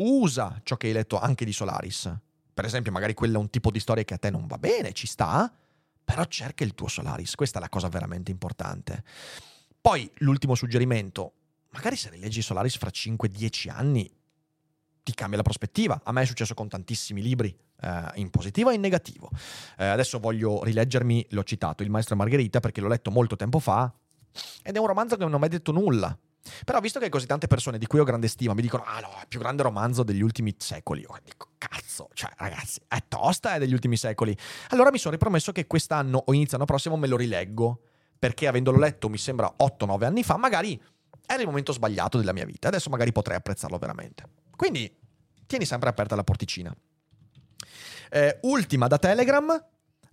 usa ciò che hai letto anche di Solaris. Per esempio, magari quello è un tipo di storia che a te non va bene, ci sta, però cerca il tuo Solaris. Questa è la cosa veramente importante. Poi, l'ultimo suggerimento, magari se rileggi Solaris fra 5-10 anni, ti cambia la prospettiva. A me è successo con tantissimi libri, in positivo e in negativo. Adesso voglio rileggermi, l'ho citato, Il Maestro e Margherita, perché l'ho letto molto tempo fa ed è un romanzo che non ho mai detto nulla. Però visto che così tante persone di cui ho grande stima mi dicono: ah no, è il più grande romanzo degli ultimi secoli, io dico: cazzo, cioè ragazzi, è tosta, è degli ultimi secoli. Allora mi sono ripromesso che quest'anno o inizio anno prossimo me lo rileggo, perché avendolo letto mi sembra 8-9 anni fa, magari era il momento sbagliato della mia vita, adesso magari potrei apprezzarlo veramente. Quindi tieni sempre aperta la porticina. Ultima da Telegram,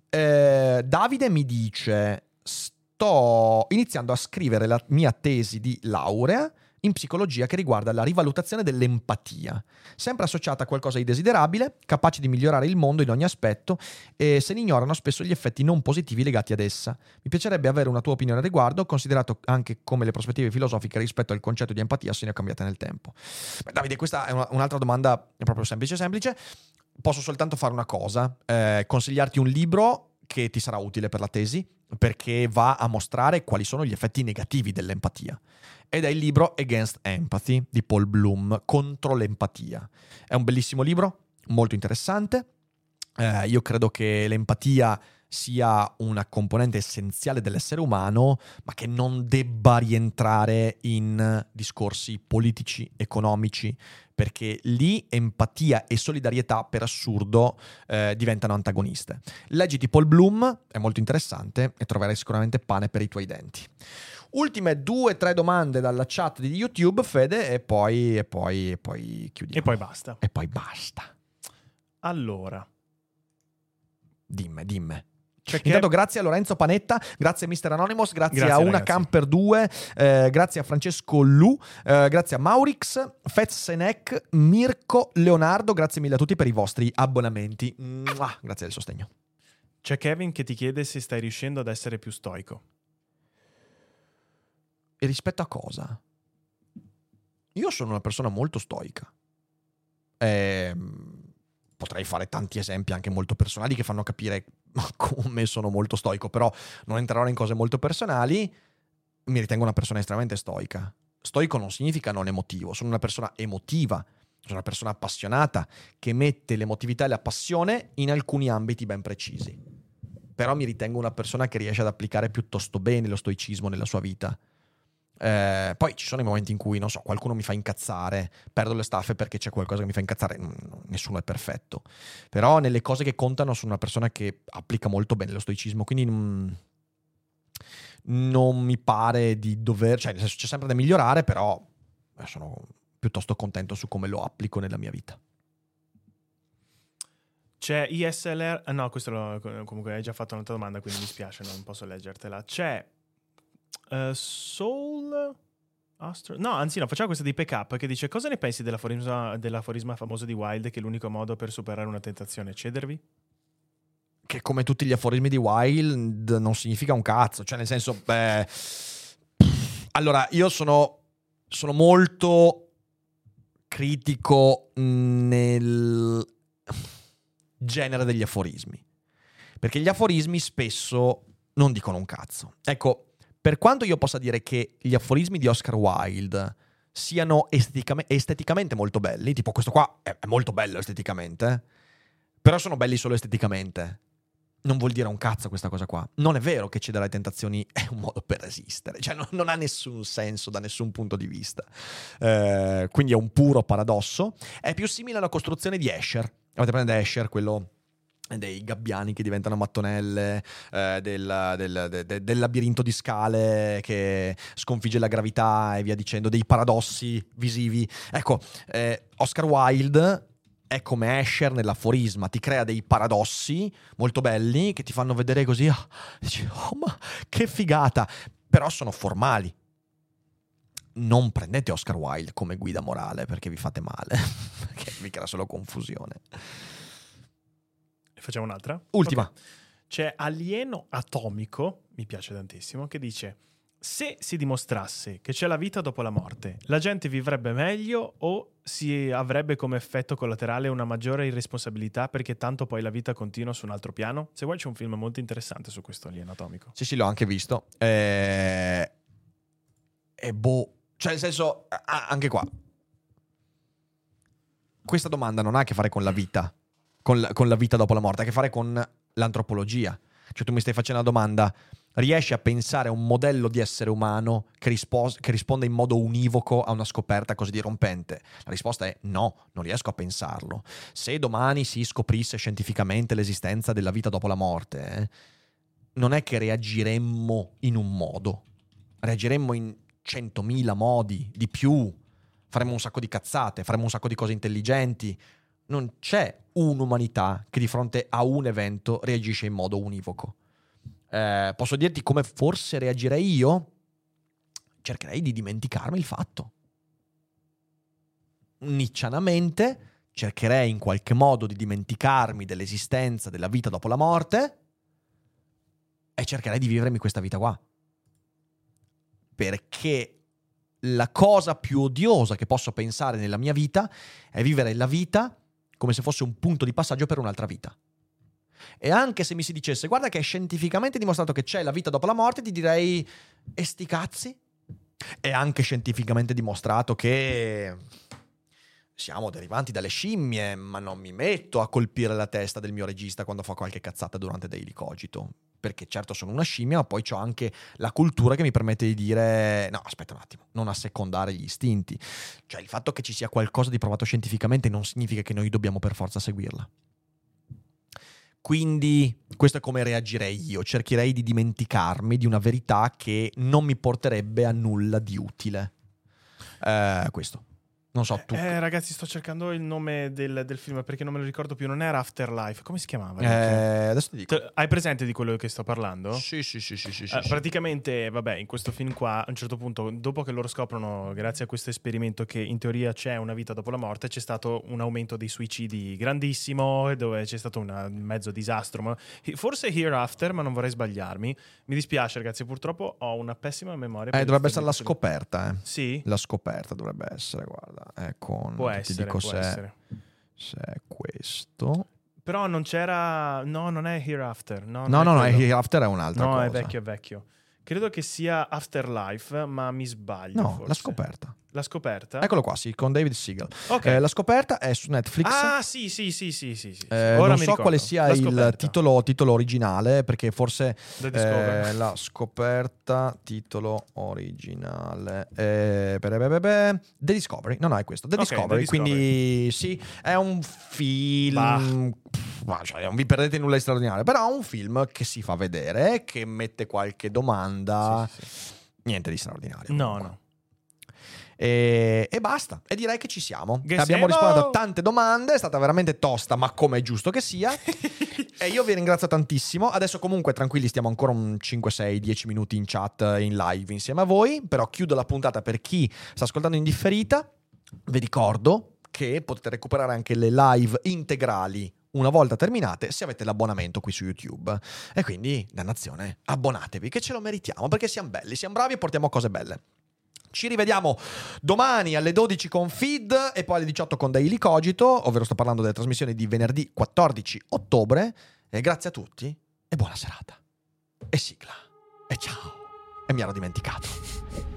Davide mi dice: sto iniziando a scrivere la mia tesi di laurea in psicologia che riguarda la rivalutazione dell'empatia, sempre associata a qualcosa di desiderabile, capace di migliorare il mondo in ogni aspetto, e se ne ignorano spesso gli effetti non positivi legati ad essa. Mi piacerebbe avere una tua opinione al riguardo, considerato anche come le prospettive filosofiche rispetto al concetto di empatia siano cambiate nel tempo. Beh, Davide, questa è un'altra domanda proprio semplice. Posso soltanto fare una cosa, consigliarti un libro che ti sarà utile per la tesi, perché va a mostrare quali sono gli effetti negativi dell'empatia, ed è il libro Against Empathy di Paul Bloom, contro l'empatia. È un bellissimo libro, molto interessante. Io credo che l'empatia sia una componente essenziale dell'essere umano, ma che non debba rientrare in discorsi politici, economici, perché lì empatia e solidarietà, per assurdo, diventano antagoniste. Leggiti Paul Bloom, è molto interessante e troverai sicuramente pane per i tuoi denti. Ultime 2-3 domande dalla chat di YouTube, Fede, e poi chiudiamo. E poi basta. Allora, dimme. Perché... Intanto grazie a Lorenzo Panetta, grazie a Mr. Anonymous, grazie a Una Camper 2, grazie a Francesco Lu, grazie a Maurix, Fez Senec, Mirko, Leonardo, grazie mille a tutti per i vostri abbonamenti. Mua, grazie del sostegno. C'è Kevin che ti chiede se stai riuscendo ad essere più stoico. E rispetto a cosa? Io sono una persona molto stoica. Potrei fare tanti esempi anche molto personali che fanno capire come sono molto stoico, però non entrerò in cose molto personali. Mi ritengo una persona estremamente stoica. Stoico non significa non emotivo, sono una persona emotiva, sono una persona appassionata che mette l'emotività e la passione in alcuni ambiti ben precisi. però mi ritengo una persona che riesce ad applicare piuttosto bene lo stoicismo nella sua vita. Poi ci sono i momenti in cui, non so, qualcuno mi fa incazzare, perdo le staffe perché c'è qualcosa che mi fa incazzare, nessuno è perfetto, però nelle cose che contano sono una persona che applica molto bene lo stoicismo, quindi non mi pare di dover, cioè nel senso, c'è sempre da migliorare, però sono piuttosto contento su come lo applico nella mia vita. C'è ISLR, no, questo comunque hai già fatto un'altra domanda, quindi mi spiace, non posso leggertela. C'è Soul Astro... No, anzi no, facciamo questa di Pickup che dice: cosa ne pensi dell'aforisma famoso di Wilde che l'unico modo per superare una tentazione è cedervi? Che come tutti gli aforismi di Wilde non significa un cazzo, cioè nel senso, beh, allora io sono molto critico nel genere degli aforismi, perché gli aforismi spesso non dicono un cazzo. Ecco, per quanto io possa dire che gli aforismi di Oscar Wilde siano esteticamente molto belli, tipo questo qua è molto bello esteticamente, però sono belli solo esteticamente. Non vuol dire un cazzo questa cosa qua. Non è vero che cedere alle tentazioni è un modo per resistere. Cioè non ha nessun senso da nessun punto di vista. Quindi è un puro paradosso. È più simile alla costruzione di Escher. Avete preso Escher, quello dei gabbiani che diventano mattonelle, del labirinto di scale che sconfigge la gravità e via dicendo, dei paradossi visivi. Ecco, Oscar Wilde è come Escher nell'aforisma, ti crea dei paradossi molto belli che ti fanno vedere così, dici, oh ma che figata, però sono formali. Non prendete Oscar Wilde come guida morale perché vi fate male, perché vi crea solo confusione. Facciamo un'altra? Ultima. Okay. C'è Alieno Atomico, mi piace tantissimo, che dice: se si dimostrasse che c'è la vita dopo la morte, la gente vivrebbe meglio o si avrebbe come effetto collaterale una maggiore irresponsabilità perché tanto poi la vita continua su un altro piano? Se vuoi c'è un film molto interessante su questo Alieno Atomico. Sì, l'ho anche visto. E boh, cioè nel senso, anche qua questa domanda non ha a che fare con la vita, con la vita dopo la morte, ha a che fare con l'antropologia. Cioè tu mi stai facendo la domanda: riesci a pensare a un modello di essere umano che risponde in modo univoco a una scoperta così dirompente? La risposta è no, non riesco a pensarlo. Se domani si scoprisse scientificamente l'esistenza della vita dopo la morte, non è che reagiremmo in un modo, reagiremmo in 100.000 modi di più, faremmo un sacco di cazzate, faremmo un sacco di cose intelligenti. Non c'è un'umanità che di fronte a un evento reagisce in modo univoco. Posso dirti come forse reagirei io? Cercherei di dimenticarmi il fatto. Niccianamente cercherei in qualche modo di dimenticarmi dell'esistenza della vita dopo la morte e cercherei di vivermi questa vita qua. Perché la cosa più odiosa che posso pensare nella mia vita è vivere la vita come se fosse un punto di passaggio per un'altra vita. E anche se mi si dicesse: guarda che è scientificamente dimostrato che c'è la vita dopo la morte, ti direi: e sti cazzi? È anche scientificamente dimostrato che siamo derivanti dalle scimmie, ma non mi metto a colpire la testa del mio regista quando fa qualche cazzata durante Daily Cogito, perché certo sono una scimmia, ma poi c'ho anche la cultura che mi permette di dire: no, aspetta un attimo, non assecondare gli istinti. Cioè il fatto che ci sia qualcosa di provato scientificamente non significa che noi dobbiamo per forza seguirla. Quindi questo è come reagirei io, cercherei di dimenticarmi di una verità che non mi porterebbe a nulla di utile. Questo. Non so, tu. Ragazzi, sto cercando il nome del film perché non me lo ricordo più. Non era Afterlife, come si chiamava? Adesso ti dico. Hai presente di quello che sto parlando? Sì. Praticamente, vabbè, in questo film qua, a un certo punto, dopo che loro scoprono, grazie a questo esperimento, che in teoria c'è una vita dopo la morte, c'è stato un aumento dei suicidi grandissimo, dove c'è stato un mezzo disastro. Ma forse Hereafter, ma non vorrei sbagliarmi. Mi dispiace, ragazzi, purtroppo ho una pessima memoria. Dovrebbe essere la scoperta, eh. Sì? La scoperta dovrebbe essere, guarda. Può essere, se è questo. Però non c'era. No, non è Hereafter. No, Hereafter è un'altra cosa. No, è vecchio. Credo che sia Afterlife, ma mi sbaglio. No, forse. La scoperta. La scoperta? Eccolo qua, sì, con David Seagal. Okay. La scoperta è su Netflix. Ah, sì. Ora non so quale sia il titolo originale, perché forse la scoperta, titolo originale. The Discovery. No, è questo. The Discovery. Quindi sì, è un film. Cioè, non vi perdete nulla di straordinario, però è un film che si fa vedere, che mette qualche domanda. Sì. Niente di straordinario. No. E basta, e direi che ci siamo. Abbiamo risposto a tante domande, è stata veramente tosta, ma come è giusto che sia. E io vi ringrazio tantissimo. Adesso comunque tranquilli, stiamo ancora un 5, 6, 10 minuti in chat, in live insieme a voi, però chiudo la puntata per chi sta ascoltando in differita. Vi ricordo che potete recuperare anche le live integrali una volta terminate, se avete l'abbonamento qui su YouTube. E quindi, dannazione, abbonatevi, che ce lo meritiamo, perché siamo belli, siamo bravi e portiamo cose belle. Ci rivediamo domani alle 12 con FID e poi alle 18 con Daily Cogito, ovvero sto parlando delle trasmissioni di venerdì 14 ottobre. E grazie a tutti e buona serata. E sigla. E ciao. E mi ero dimenticato.